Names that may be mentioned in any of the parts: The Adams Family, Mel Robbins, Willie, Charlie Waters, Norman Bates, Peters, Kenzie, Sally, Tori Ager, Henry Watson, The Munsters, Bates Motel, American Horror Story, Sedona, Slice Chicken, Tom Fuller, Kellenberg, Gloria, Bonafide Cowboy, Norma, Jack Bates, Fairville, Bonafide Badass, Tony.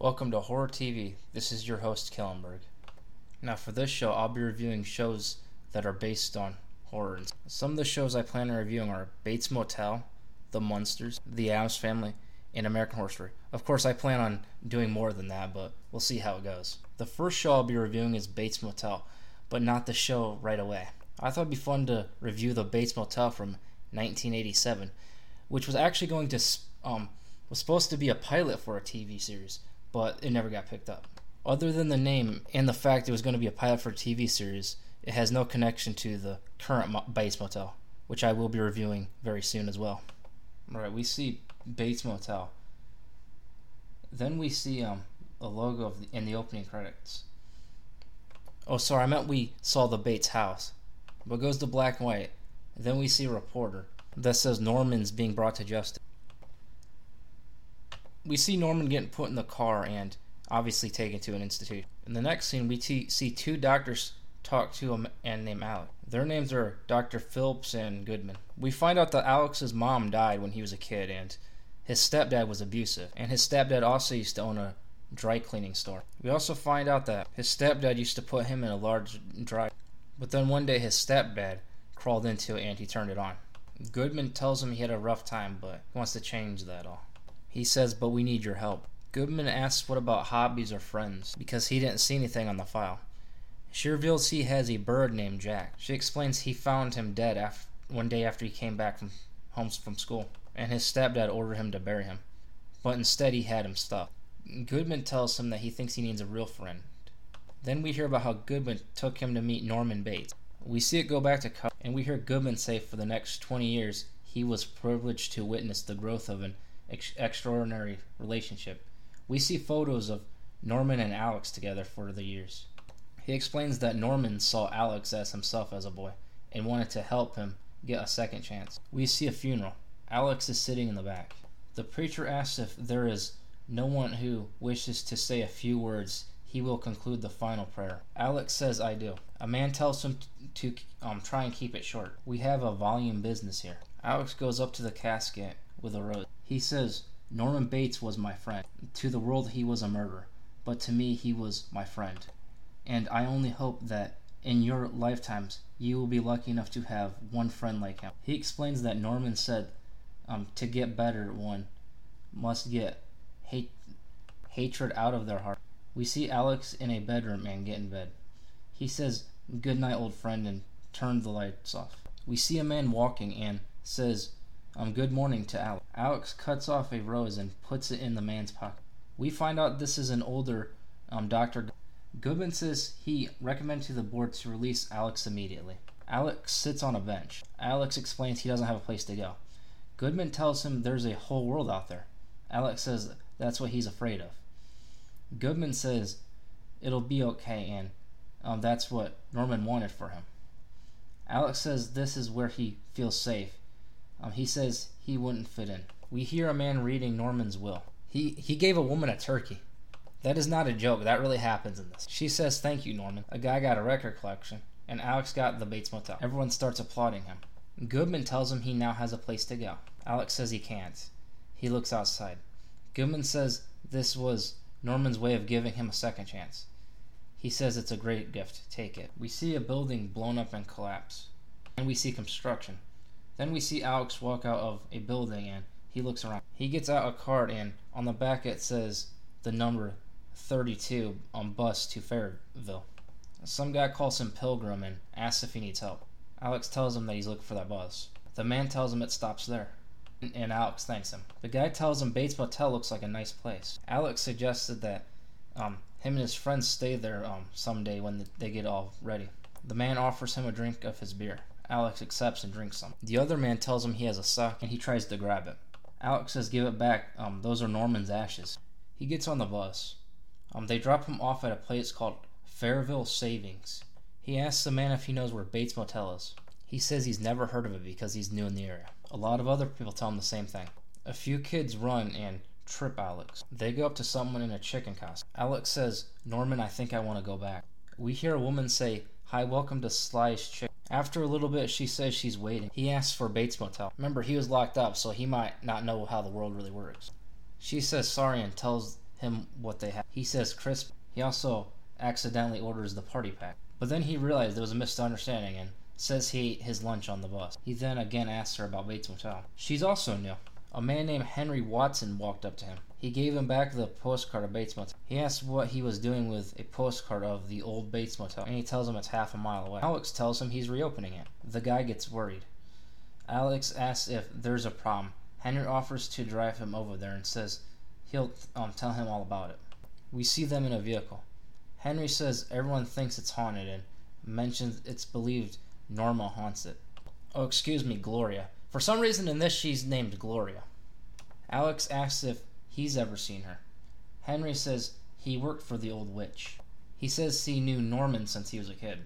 Welcome to Horror TV. This is your host, Kellenberg. Now for this show, I'll be reviewing shows that are based on horror. Some of the shows I plan on reviewing are Bates Motel, The Munsters, The Adams Family, and American Horror Story. Of course, I plan on doing more than that, but we'll see how it goes. The first show I'll be reviewing is Bates Motel, but not the show right away. I thought it'd be fun to review The Bates Motel from 1987, which was actually going to was supposed to be a pilot for a TV series, but it never got picked up. Other than the name and the fact it was going to be a pilot for a TV series, it has no connection to the current Bates Motel, which I will be reviewing very soon as well. Alright, we see Bates Motel. Then we see a logo in the opening credits. Oh, sorry, I meant we saw the Bates house. But it goes to black and white. Then we see a reporter that says Norman's being brought to justice. We see Norman getting put in the car and obviously taken to an institution. In the next scene, we see two doctors talk to a man named Alex. Their names are Dr. Phillips and Goodman. We find out that Alex's mom died when he was a kid, and his stepdad was abusive. And his stepdad also used to own a dry cleaning store. We also find out that his stepdad used to put him in a large dry. But then one day his stepdad crawled into it and he turned it on. Goodman tells him he had a rough time, but he wants to change that all. He says, but we need your help. Goodman asks what about hobbies or friends, because he didn't see anything on the file. She reveals he has a bird named Jack. She explains he found him dead one day after he came back from home from school, and his stepdad ordered him to bury him, but instead he had him stuffed. Goodman tells him that he thinks he needs a real friend. Then we hear about how Goodman took him to meet Norman Bates. We see it go back to cover, and we hear Goodman say for the next 20 years he was privileged to witness the growth of an extraordinary relationship. We see photos of Norman and Alex together for the years. He explains that Norman saw Alex as himself as a boy and wanted to help him get a second chance. We see a funeral. Alex is sitting in the back. The preacher asks if there is no one who wishes to say a few words. He will conclude the final prayer. Alex says, I do. A man tells him to try and keep it short. We have a volume business here. Alex goes up to the casket with a rose. He says, Norman Bates was my friend. To the world he was a murderer, but to me he was my friend. And I only hope that in your lifetimes you will be lucky enough to have one friend like him. He explains that Norman said, to get better one must get hatred out of their heart. We see Alex in a bedroom and get in bed. He says, good night, old friend, and turned the lights off. We see a man walking and says, good morning to Alex. Alex cuts off a rose and puts it in the man's pocket. We find out this is an older Dr. Goodman says he recommends to the board to release Alex immediately. Alex sits on a bench. Alex explains he doesn't have a place to go. Goodman tells him there's a whole world out there. Alex says that's what he's afraid of. Goodman says it'll be okay, and that's what Norman wanted for him. Alex says this is where he feels safe. He says he wouldn't fit in. We hear a man reading Norman's will. He gave a woman a turkey. That is not a joke. That really happens in this. She says, thank you, Norman. A guy got a record collection, and Alex got the Bates Motel. Everyone starts applauding him. Goodman tells him he now has a place to go. Alex says he can't. He looks outside. Goodman says this was Norman's way of giving him a second chance. He says it's a great gift. Take it. We see a building blown up and collapse. And we see construction. Then we see Alex walk out of a building and he looks around. He gets out a card and on the back it says the number 32 on bus to Fairville. Some guy calls him Pilgrim and asks if he needs help. Alex tells him that he's looking for that bus. The man tells him it stops there. And Alex thanks him. The guy tells him Bates Motel looks like a nice place. Alex suggested that him and his friends stay there someday when they get all ready. The man offers him a drink of his beer. Alex accepts and drinks some. The other man tells him he has a sock and he tries to grab it. Alex says give it back, those are Norman's ashes. He gets on the bus. They drop him off at a place called Fairville Savings. He asks the man if he knows where Bates Motel is. He says he's never heard of it because he's new in the area. A lot of other people tell him the same thing. A few kids run and trip Alex. They go up to someone in a chicken costume. Alex says, Norman, I think I want to go back. We hear a woman say, hi, welcome to Slice Chicken. After a little bit, she says she's waiting. He asks for Bates Motel. Remember, he was locked up, so he might not know how the world really works. She says sorry and tells him what they have. He says crisp. He also accidentally orders the party pack. But then he realized there was a misunderstanding and says he ate his lunch on the bus. He then again asks her about Bates Motel. She's also new. A man named Henry Watson walked up to him. He gave him back the postcard of Bates Motel. He asked what he was doing with a postcard of the old Bates Motel, and he tells him it's half a mile away. Alex tells him he's reopening it. The guy gets worried. Alex asks if there's a problem. Henry offers to drive him over there and says he'll tell him all about it. We see them in a vehicle. Henry says everyone thinks it's haunted and mentions it's believed Norma haunts it. Oh, excuse me, Gloria. For some reason in this, she's named Gloria. Alex asks if he's ever seen her. Henry says he worked for the old witch. He says he knew Norman since he was a kid.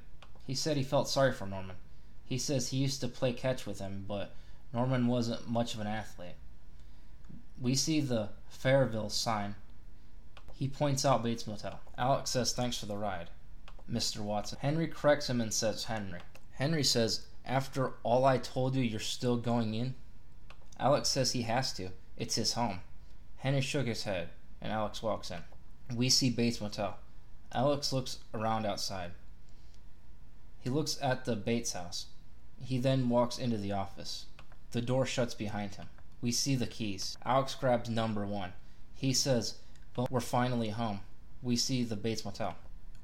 He said he felt sorry for Norman. He says he used to play catch with him, but Norman wasn't much of an athlete. We see the Fairville sign. He points out Bates Motel. Alex says thanks for the ride, Mr. Watson. Henry corrects him and says Henry. Henry says, after all I told you, you're still going in? Alex says he has to. It's his home. Henry shook his head, and Alex walks in. We see Bates Motel. Alex looks around outside. He looks at the Bates house. He then walks into the office. The door shuts behind him. We see the keys. Alex grabs number 1. He says, but we're finally home. We see the Bates Motel.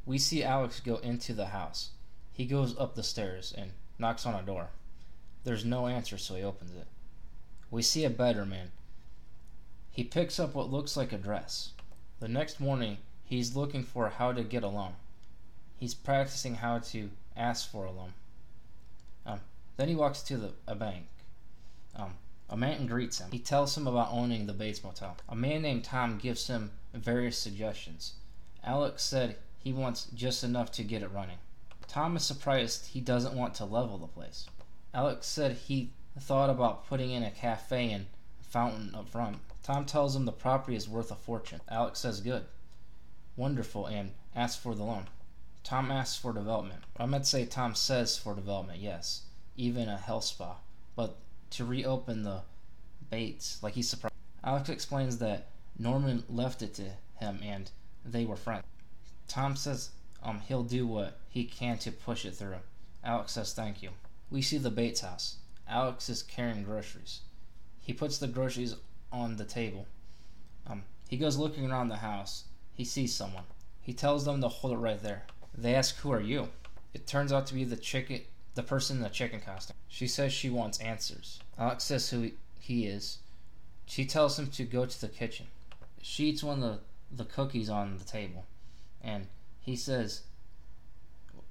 We see Alex go into the house. He goes up the stairs and knocks on a door. There's no answer, so he opens it. We see a bedroom in. He picks up what looks like a dress. The next morning, he's looking for how to get a loan. He's practicing how to ask for a loan. Then he walks to a bank. A man greets him. He tells him about owning the Bates Motel. A man named Tom gives him various suggestions. Alex said he wants just enough to get it running. Tom is surprised he doesn't want to level the place. Alex said he thought about putting in a cafe and a fountain up front. Tom tells him the property is worth a fortune. Alex says good, wonderful, and asks for the loan. Tom asks for development. I meant to say Tom says for development, yes, even a health spa, but to reopen the Bates, like he's surprised. Alex explains that Norman left it to him and they were friends. Tom says he'll do what he can to push it through. Alex says thank you. We see the Bates house. Alex is carrying groceries. He puts the groceries on the table. He goes looking around the house. He sees someone. He tells them to hold it right there. They ask, who are you? It turns out to be the person in the chicken costume. She says she wants answers. Alex says who he is. She tells him to go to the kitchen. She eats one of the cookies on the table, and he says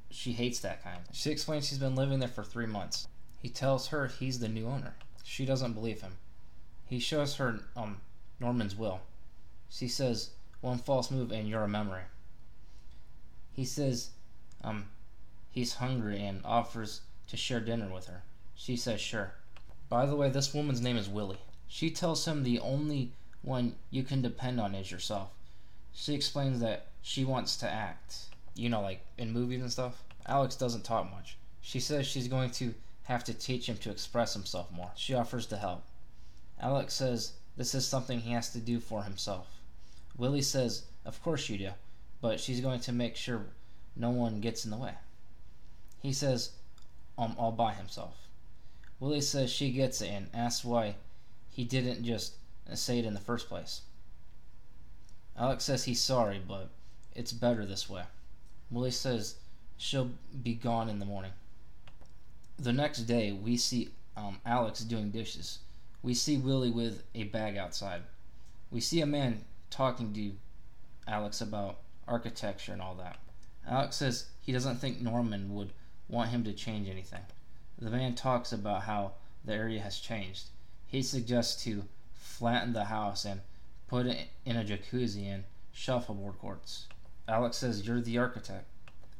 she hates that kind. She explains she's been living there for 3 months. He tells her he's the new owner. She doesn't believe him. He shows her Norman's will. She says, one false move and you're a memory. He says he's hungry and offers to share dinner with her. She says sure. By the way, this woman's name is Willie. She tells him the only one you can depend on is yourself. She explains that she wants to act, like in movies and stuff. Alex doesn't talk much. She says she's going to have to teach him to express himself more. She offers to help. Alex says this is something he has to do for himself. Willie says, of course you do, but she's going to make sure no one gets in the way. He says, all by himself. Willie says she gets it and asks why he didn't just say it in the first place. Alex says he's sorry, but it's better this way. Willie says she'll be gone in the morning. The next day, we see Alex doing dishes. We see Willie with a bag outside. We see a man talking to Alex about architecture and all that. Alex says he doesn't think Norman would want him to change anything. The man talks about how the area has changed. He suggests to flatten the house and put it in a jacuzzi and shuffleboard courts. Alex says, you're the architect.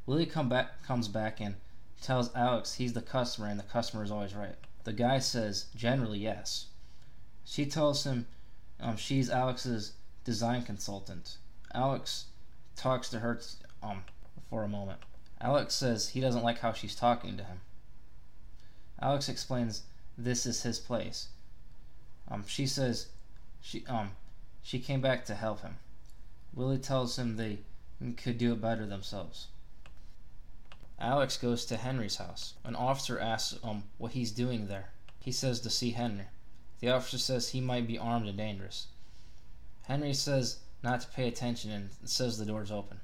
Willie comes back and tells Alex he's the customer and the customer is always right. The guy says, generally, yes. She tells him she's Alex's design consultant. Alex talks to her for a moment. Alex says he doesn't like how she's talking to him. Alex explains this is his place. She says she came back to help him. Willie tells him they could do it better themselves. Alex goes to Henry's house. An officer asks him what he's doing there. He says to see Henry. The officer says he might be armed and dangerous. Henry says not to pay attention and says the door's open.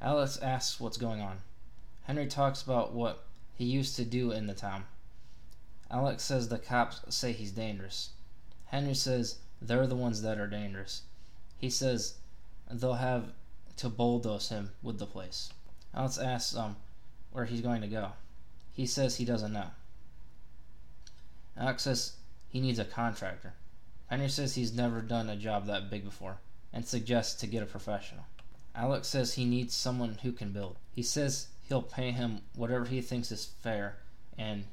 Alex asks what's going on. Henry talks about what he used to do in the town. Alex says the cops say he's dangerous. Henry says they're the ones that are dangerous. He says they'll have to bulldoze him with the place. Alex asks where he's going to go. He says he doesn't know. Alex says he needs a contractor. Henry says he's never done a job that big before and suggests to get a professional. Alex says he needs someone who can build. He says he'll pay him whatever he thinks is fair, and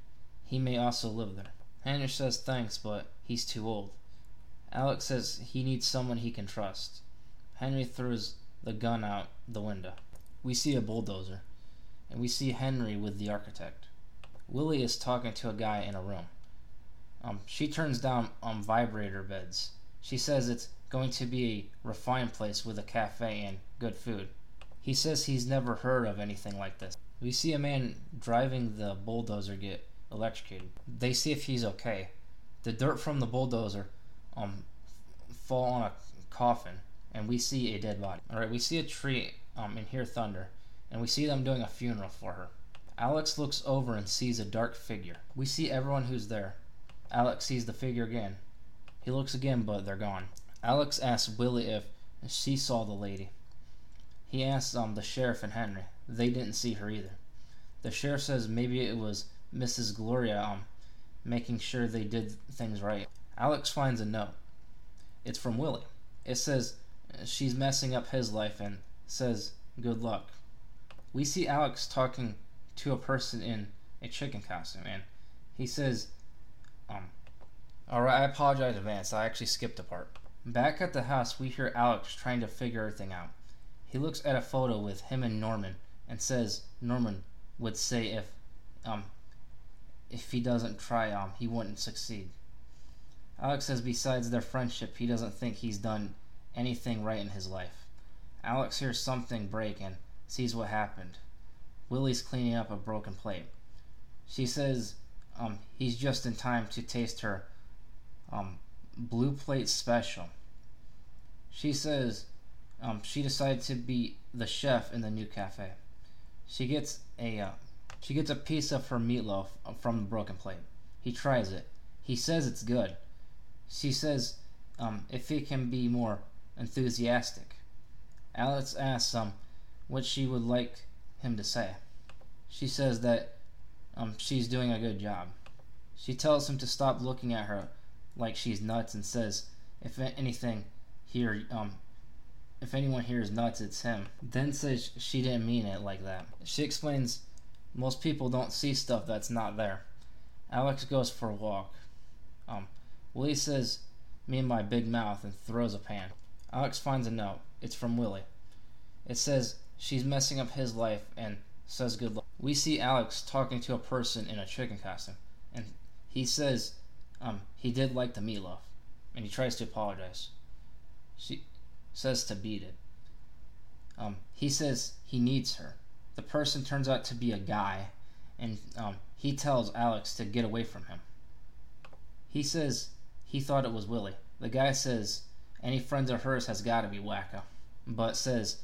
he may also live there. Henry says thanks, but he's too old. Alex says he needs someone he can trust. Henry throws the gun out the window. We see a bulldozer, and we see Henry with the architect. Willie is talking to a guy in a room. She turns down vibrator beds. She says it's going to be a refined place with a cafe and good food. He says he's never heard of anything like this. We see a man driving the bulldozer get electrocuted. They see if he's okay. The dirt from the bulldozer fall on a coffin, and we see a dead body. Alright, we see a tree and hear thunder, and we see them doing a funeral for her. Alex looks over and sees a dark figure. We see everyone who's there. Alex sees the figure again. He looks again, but they're gone. Alex asks Willie if she saw the lady. He asks the sheriff and Henry. They didn't see her either. The sheriff says maybe it was Mrs. Gloria making sure they did things right. Alex finds a note. It's from Willie. It says she's messing up his life and says good luck. We see Alex talking to a person in a chicken costume, and he says alright, I apologize in advance. I actually skipped a part. Back at the house, we hear Alex trying to figure everything out. He looks at a photo with him and Norman and says Norman would say if he doesn't try, he wouldn't succeed. Alex says besides their friendship, he doesn't think he's done anything right in his life. Alex hears something break and sees what happened. Willie's cleaning up a broken plate. She says he's just in time to taste her blue plate special. She says she decided to be the chef in the new cafe. She gets a piece of her meatloaf from the broken plate. He tries it. He says it's good. She says if he can be more enthusiastic. Alex asks what she would like him to say. She says that she's doing a good job. She tells him to stop looking at her like she's nuts and says if anyone here is nuts, it's him. Then says she didn't mean it like that. She explains most people don't see stuff that's not there. Alex goes for a walk. Willie says, me and my big mouth, and throws a pan. Alex finds a note. It's from Willie. It says she's messing up his life and says good luck. We see Alex talking to a person in a chicken costume, and he says he did like the meatloaf, and he tries to apologize. She says to beat it. He says he needs her. The person turns out to be a guy, and he tells Alex to get away from him. He says he thought it was Willie. The guy says any friends of hers has got to be wacko, but says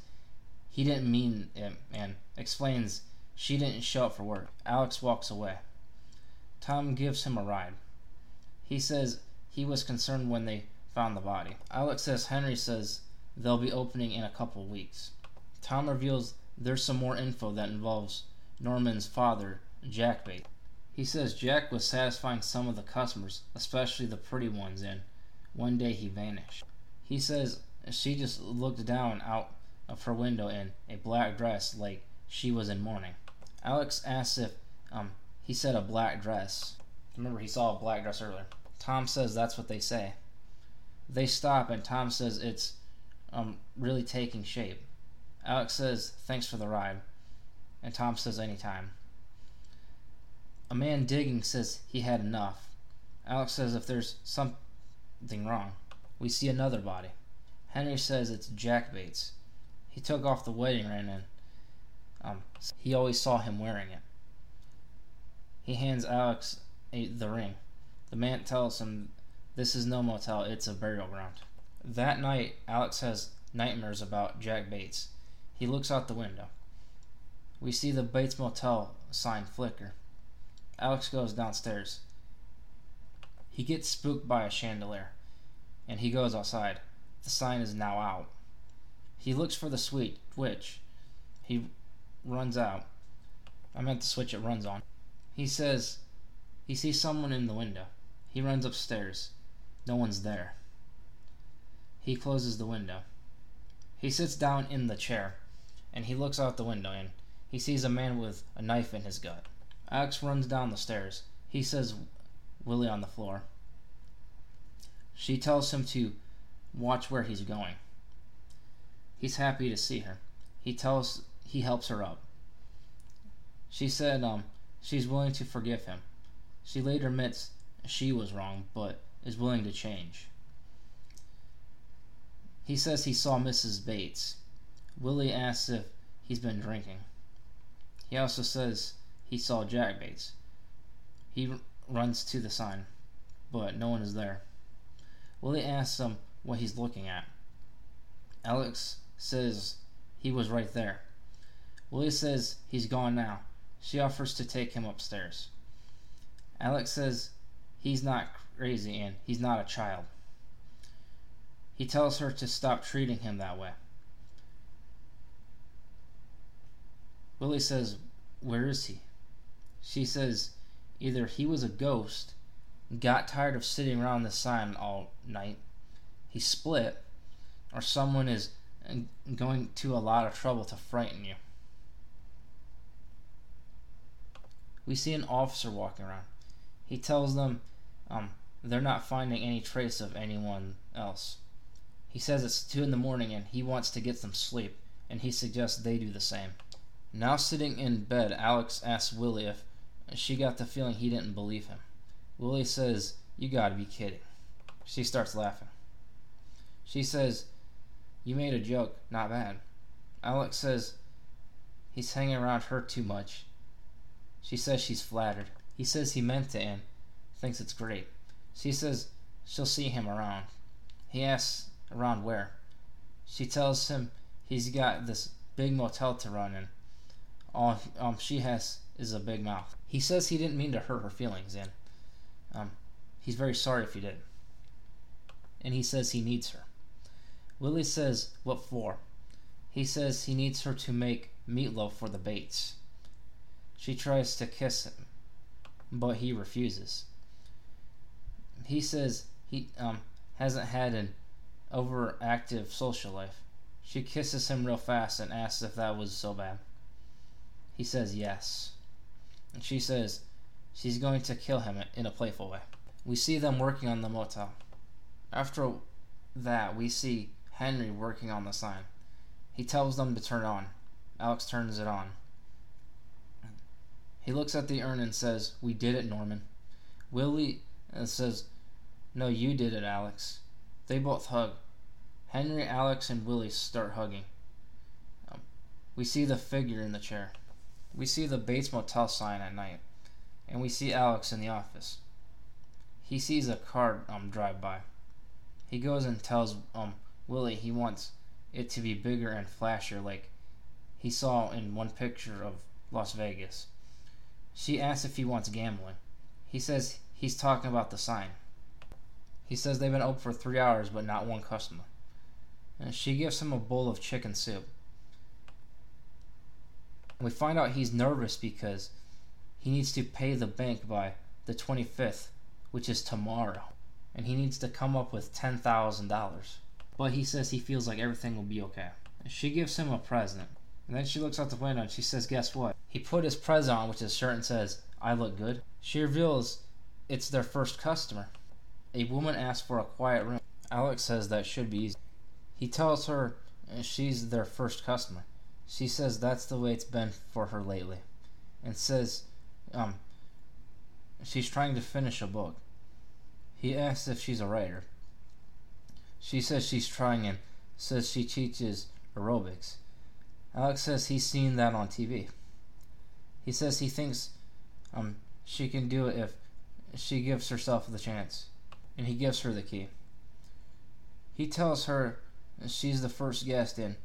he didn't mean it and explains she didn't show up for work. Alex walks away. Tom gives him a ride. He says he was concerned when they found the body. Alex says Henry says they'll be opening in a couple weeks. Tom reveals there's some more info that involves Norman's father, Jack Bates. He says Jack was satisfying some of the customers, especially the pretty ones, and one day he vanished. He says she just looked down out of her window in a black dress like she was in mourning. Alex asks if he said a black dress. Remember, he saw a black dress earlier. Tom says that's what they say. They stop, and Tom says it's really taking shape. Alex says thanks for the ride, and Tom says anytime. A man digging says he had enough. Alex says if there's something wrong. We see another body. Henry says it's Jack Bates. He took off the wedding ring and he always saw him wearing it. He hands Alex the ring. The man tells him this is no motel, it's a burial ground. That night, Alex has nightmares about Jack Bates. He looks out the window. We see the Bates Motel sign flicker. Alex goes downstairs. He gets spooked by a chandelier, and he goes outside. The sign is now out. He looks for the switch. He runs out. I meant the switch it runs on. He says he sees someone in the window. He runs upstairs. No one's there. He closes the window. He sits down in the chair, and he looks out the window, and he sees a man with a knife in his gut. Alex runs down the stairs. He says Willie on the floor. She tells him to watch where he's going. He's happy to see her. He helps her up. She said she's willing to forgive him. She later admits she was wrong, but is willing to change. He says he saw Mrs. Bates. Willie asks if he's been drinking. He also says he saw Jack Bates. He runs to the sign, but no one is there. Willie asks him what he's looking at. Alex says he was right there. Willie says he's gone now. She offers to take him upstairs. Alex says he's not crazy and he's not a child. He tells her to stop treating him that way. Willie says, "Where is he?" She says either he was a ghost, got tired of sitting around the sign all night, he split, or someone is going to a lot of trouble to frighten you. We see an officer walking around. He tells them they're not finding any trace of anyone else. He says it's 2 a.m. and he wants to get some sleep, and he suggests they do the same. Now sitting in bed, Alex asks Willie if she got the feeling he didn't believe him. Willie says, "You gotta be kidding." She starts laughing. She says, "You made a joke, not bad." Alex says he's hanging around her too much. She says she's flattered. He says he meant it and thinks it's great. She says she'll see him around. He asks around where. She tells him he's got this big motel to run and all she has is a big mouth. He says he didn't mean to hurt her feelings and he's very sorry if he did. And he says he needs her. Willie says, "What for?" He says he needs her to make meatloaf for the Bates. She tries to kiss him, but he refuses. He says he hasn't had an overactive social life. She kisses him real fast and asks if that was so bad. He says yes. And she says she's going to kill him in a playful way. We see them working on the motel. After that, we see Henry working on the sign. He tells them to turn it on. Alex turns it on. He looks at the urn and says, "We did it, Norman." Willie says, "No, you did it, Alex." They both hug. Henry, Alex, and Willie start hugging. We see the figure in the chair. We see the Bates Motel sign at night, and we see Alex in the office. He sees a car drive by. He goes and tells Willie he wants it to be bigger and flashier, like he saw in one picture of Las Vegas. She asks if he wants gambling. He says he's talking about the sign. He says they've been open for 3 hours, but not one customer. And she gives him a bowl of chicken soup. We find out he's nervous because he needs to pay the bank by the 25th, which is tomorrow. And he needs to come up with $10,000. But he says he feels like everything will be okay. And she gives him a present. And then she looks out the window and she says, "Guess what?" He put his present on, which is shirt, and says, "I look good." She reveals it's their first customer. A woman asks for a quiet room. Alex says that should be easy. He tells her she's their first customer. She says that's the way it's been for her lately. And says she's trying to finish a book. He asks if she's a writer. She says she's trying and says she teaches aerobics. Alex says he's seen that on TV. He says he thinks she can do it if she gives herself the chance, and he gives her the key. He tells her she's the first guest and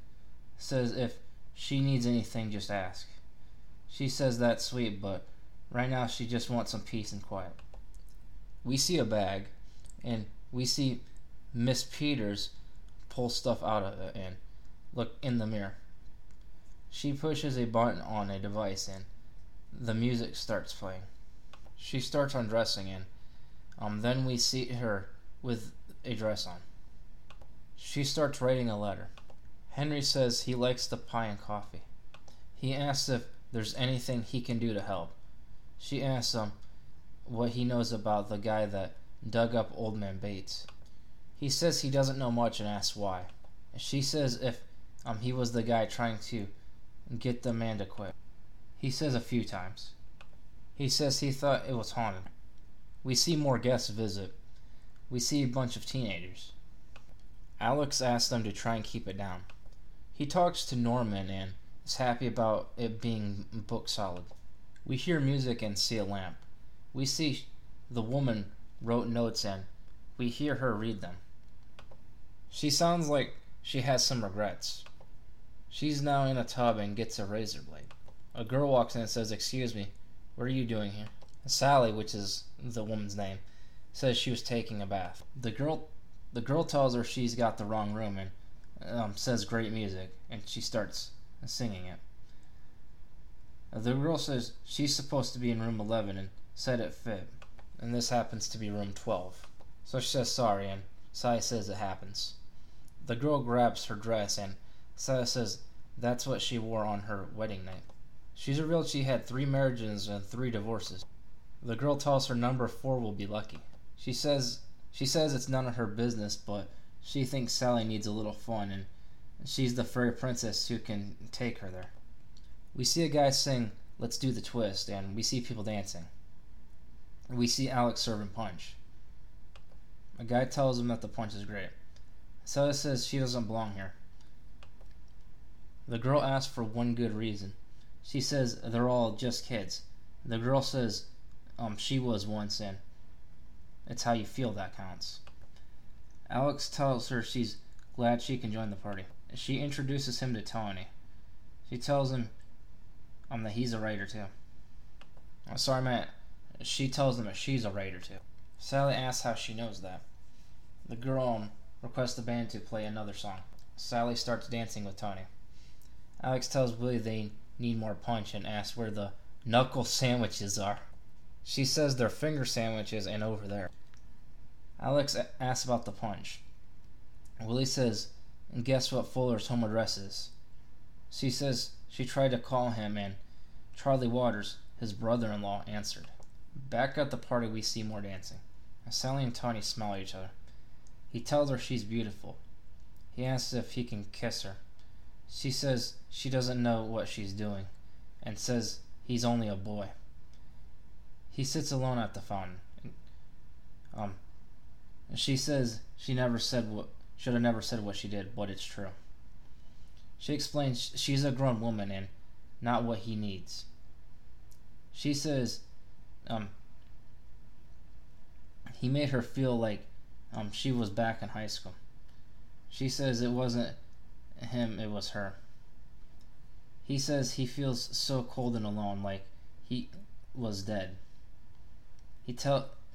says if she needs anything, just ask. She says that's sweet, but right now she just wants some peace and quiet. We see a bag, and we see Miss Peters pull stuff out of it and look in the mirror. She pushes a button on a device, and the music starts playing. She starts undressing, and then we see her with a dress on. She starts writing a letter. Henry says he likes the pie and coffee. He asks if there's anything he can do to help. She asks him what he knows about the guy that dug up Old Man Bates. He says he doesn't know much and asks why. She says if he was the guy trying to get the man to quit. He says a few times. He says he thought it was haunted. We see more guests visit. We see a bunch of teenagers. Alex asks them to try and keep it down. He talks to Norman and is happy about it being book solid. We hear music and see a lamp. We see the woman wrote notes and we hear her read them. She sounds like she has some regrets. She's now in a tub and gets a razor blade. A girl walks in and says, "Excuse me, what are you doing here?" Sally, which is the woman's name, says she was taking a bath. The girl tells her she's got the wrong room and says great music, and she starts singing it. The girl says she's supposed to be in room 11 and said it fit, and this happens to be room 12. So she says sorry, and Sally says it happens. The girl grabs her dress, and Sally says that's what she wore on her wedding night. She's revealed she had 3 marriages and 3 divorces. The girl tells her number 4 will be lucky. She says it's none of her business, but she thinks Sally needs a little fun, and she's the fairy princess who can take her there. We see a guy sing "Let's Do the Twist," and we see people dancing. We see Alex serving punch. A guy tells him that the punch is great. Sally says she doesn't belong here. The girl asks for one good reason. She says they're all just kids. The girl says she was once, and it's how you feel that counts. Alex tells her she's glad she can join the party. She introduces him to Tony. She tells him that he's a writer too. She tells him that she's a writer too. Sally asks how she knows that. The girl requests the band to play another song. Sally starts dancing with Tony. Alex tells Willie they need more punch and asks where the knuckle sandwiches are. She says they're finger sandwiches and over there. Alex asks about the punch. Willie says, "Guess what Fuller's home address is?" She says she tried to call him, and Charlie Waters, his brother-in-law, answered. Back at the party, we see more dancing. Sally and Tony smile at each other. He tells her she's beautiful. He asks if he can kiss her. She says she doesn't know what she's doing, and says he's only a boy. He sits alone at the fountain. She says she should have never said what she did, but it's true. She explains she's a grown woman and not what he needs. She says he made her feel like she was back in high school. She says it wasn't him, it was her. He says he feels so cold and alone, like he was dead.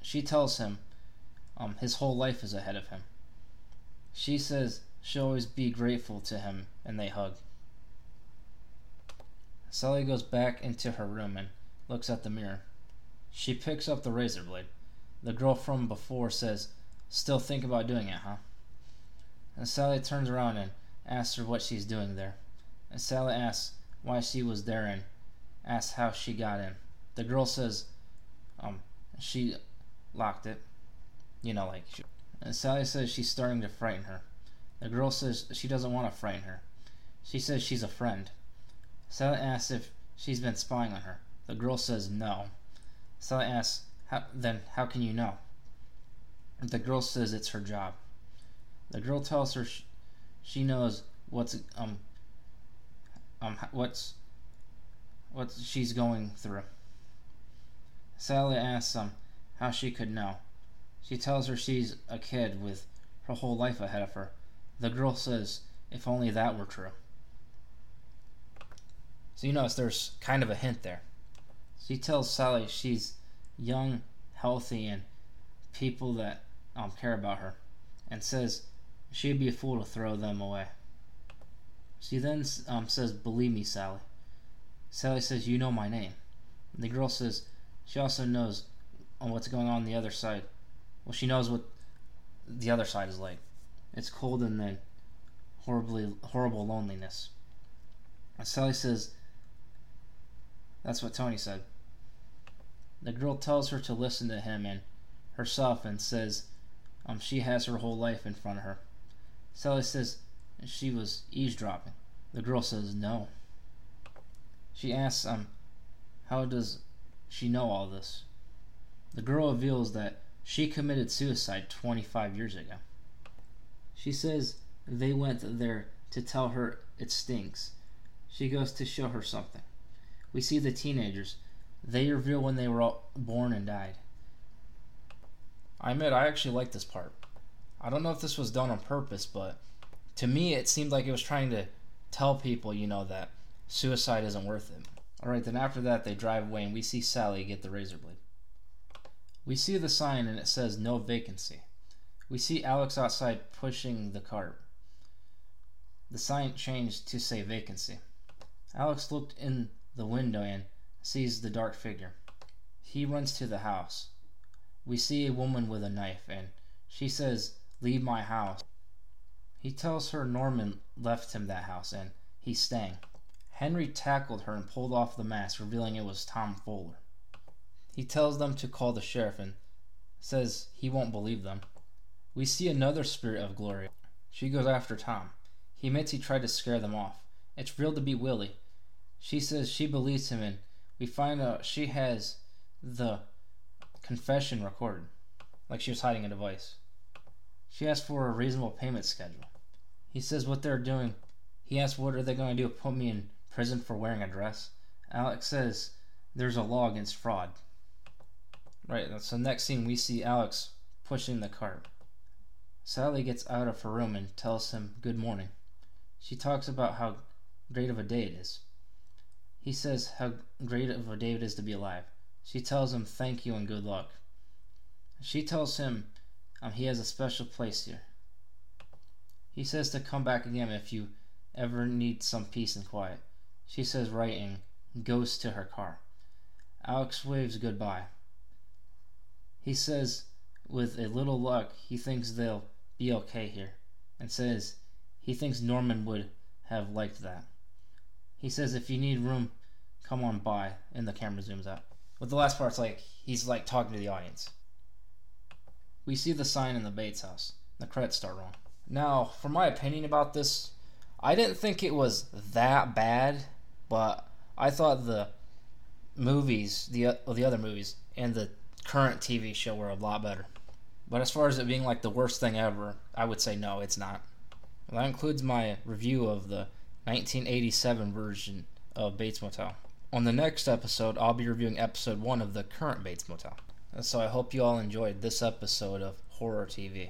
She tells him his whole life is ahead of him. She says she'll always be grateful to him, and they hug. Sally goes back into her room and looks at the mirror. She picks up the razor blade. The girl from before says, "Still think about doing it, huh?" And Sally turns around and asks her what she's doing there. And Sally asks why she was there and asks how she got in. The girl says she locked it. And Sally says she's starting to frighten her. The girl says she doesn't want to frighten her. She says she's a friend. Sally asks if she's been spying on her. The girl says no. Sally asks, how can you know? The girl says it's her job. The girl tells her She knows what she's going through. Sally asks how she could know. She tells her she's a kid with her whole life ahead of her. The girl says, if only that were true. So you notice there's kind of a hint there. She tells Sally she's young, healthy, and people that care about her, and says she'd be a fool to throw them away. She then says, believe me, Sally. Sally says, you know my name. The girl says she also knows what's going on the other side. Well, she knows what the other side is like. It's cold and then horrible loneliness. And Sally says, that's what Tony said. The girl tells her to listen to him and herself, and says she has her whole life in front of her. Sally says she was eavesdropping. The girl says no. She asks how does she know all this? The girl reveals that she committed suicide 25 years ago. She says they went there to tell her it stinks. She goes to show her something. We see the teenagers. They reveal when they were all born and died. I admit, I actually like this part. I don't know if this was done on purpose, but to me it seemed like it was trying to tell people, that suicide isn't worth it. Alright, then after that they drive away and we see Sally get the razor blade. We see the sign and it says no vacancy. We see Alex outside pushing the cart. The sign changed to say vacancy. Alex looked in the window and sees the dark figure. He runs to the house. We see a woman with a knife, and she says, leave my house. He tells her Norman left him that house, and he's staying. Henry tackled her and pulled off the mask, revealing it was Tom Fuller. He tells them to call the sheriff and says he won't believe them. We see another spirit of Gloria. She goes after Tom. He admits he tried to scare them off. It's real to be Willie. She says she believes him, and we find out she has the confession recorded, like she was hiding a device. She asked for a reasonable payment schedule. He says what they're doing. He asks, what are they going to do, put me in prison for wearing a dress? Alex says there's a law against fraud. Right, so next scene we see Alex pushing the cart. Sally gets out of her room and tells him good morning. She talks about how great of a day it is. He says how great of a day it is to be alive. She tells him thank you and good luck. She tells him he has a special place here. He says to come back again if you ever need some peace and quiet. She says right and goes to her car. Alex waves goodbye. He says with a little luck he thinks they'll be okay here, and says he thinks Norman would have liked that. He says if you need room, come on by, and the camera zooms out. But the last part's like, he's like talking to the audience. We see the sign in the Bates house. The credits start wrong. Now, for my opinion about this, I didn't think it was that bad, but I thought the movies, the other movies, and the current TV show were a lot better. But as far as it being like the worst thing ever, I would say no, it's not. Well, that includes my review of the 1987 version of Bates Motel. On the next episode, I'll be reviewing episode 1 of the current Bates Motel. So I hope you all enjoyed this episode of Horror TV.